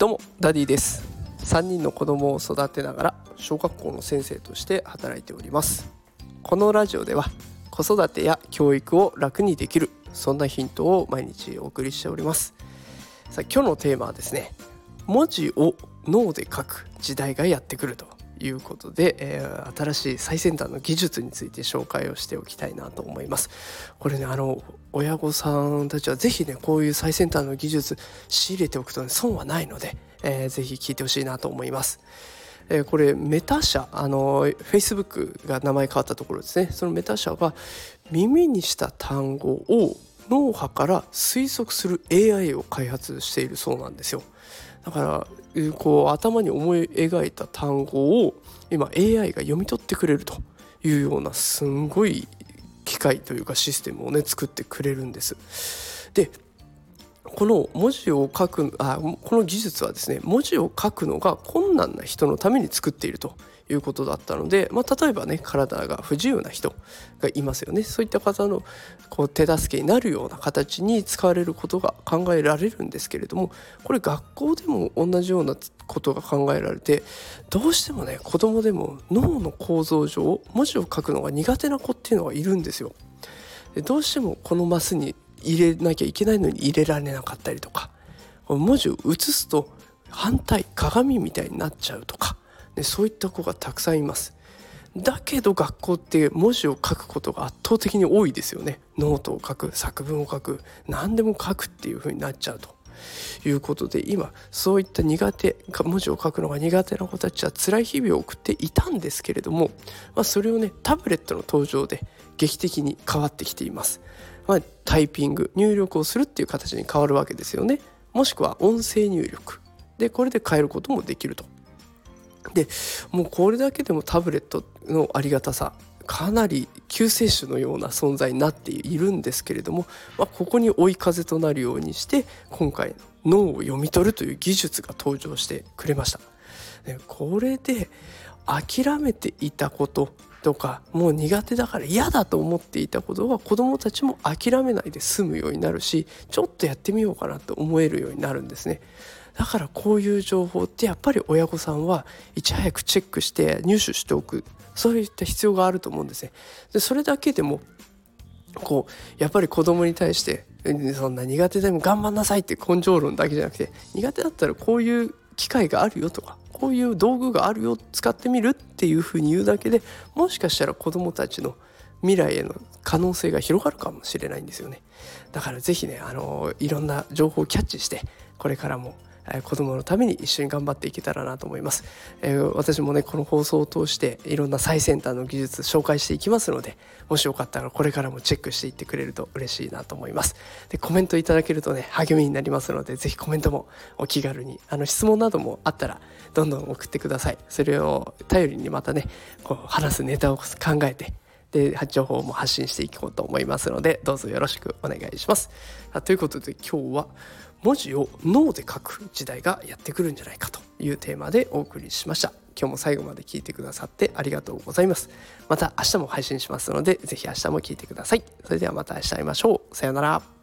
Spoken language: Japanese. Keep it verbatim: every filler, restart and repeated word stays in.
どうもダディです。さんにんの子供を育てながら小学校の先生として働いております。このラジオでは子育てや教育を楽にできる、そんなヒントを毎日お送りしております。さあ、今日のテーマはですね、文字を脳で書く時代がやってくるということで、えー、新しい最先端の技術について紹介をしておきたいなと思います。これね、あの親御さんたちはぜひね、こういう最先端の技術仕入れておくと、ね、損はないので、えー、ぜひ聞いてほしいなと思います。えー、これメタ社、あの Facebook が名前変わったところですね。そのメタ社が耳にした単語を脳波から推測する エーアイ を開発しているそうなんですよ。だからこう頭に思い描いた単語を今 エーアイ が読み取ってくれるというような、すんごい機械というかシステムをね作ってくれるんです。で、この文字を書くあこの技術はですね、文字を書くのが困難な人のために作っているということだったので、まあ、例えばね、体が不自由な人がいますよね。そういった方のこう手助けになるような形に使われることが考えられるんですけれども、これ学校でも同じようなことが考えられて、どうしてもね、子供でも脳の構造上文字を書くのが苦手な子っていうのがいるんですよ。で、どうしてもこのマスに入れなきゃいけないのに入れられなかったりとか、文字を写すと反対、鏡みたいになっちゃうとか、ね、そういった子がたくさんいます。だけど学校って文字を書くことが圧倒的に多いですよね。ノートを書く、作文を書く、何でも書くっていう風になっちゃうということで、今そういった苦手文字を書くのが苦手な子たちは辛い日々を送っていたんですけれども、まあ、それをね、タブレットの登場で劇的に変わってきています。まあ、タイピング、入力をするっていう形に変わるわけですよね。もしくは音声入力で、これで変えることもできると。で、もうこれだけでもタブレットのありがたさ、かなり救世主のような存在になっているんですけれども、まあ、ここに追い風となるようにして今回の脳を読み取るという技術が登場してくれました。で、これで諦めていたこととか、もう苦手だから嫌だと思っていたことは、子どもたちも諦めないで済むようになるし、ちょっとやってみようかなと思えるようになるんですね。だからこういう情報ってやっぱり親御さんはいち早くチェックして入手しておく、そういった必要があると思うんですね。で、それだけでもこうやっぱり子どもに対して、そんな苦手でも頑張んなさいって根性論だけじゃなくて、苦手だったらこういう機械があるよとか、こういう道具があるよ、使ってみるっていうふうに言うだけで、もしかしたら子どもたちの未来への可能性が広がるかもしれないんですよね。だからぜひね、あのいろんな情報をキャッチして、これからも子どものために一緒に頑張っていけたらなと思います。えー、私もね、この放送を通していろんな最先端の技術紹介していきますので、もしよかったらこれからもチェックしていってくれると嬉しいなと思います。で、コメントいただけるとね、励みになりますので、ぜひコメントもお気軽に、あの質問などもあったらどんどん送ってください。それを頼りにまたね、こう話すネタを考えて、で、情報も発信していこうと思いますので、どうぞよろしくお願いします。ということで、今日は文字を脳で書く時代がやってくるんじゃないかというテーマでお送りしました。今日も最後まで聞いてくださってありがとうございます。また明日も配信しますので、ぜひ明日も聞いてください。それではまた明日会いましょう。さようなら。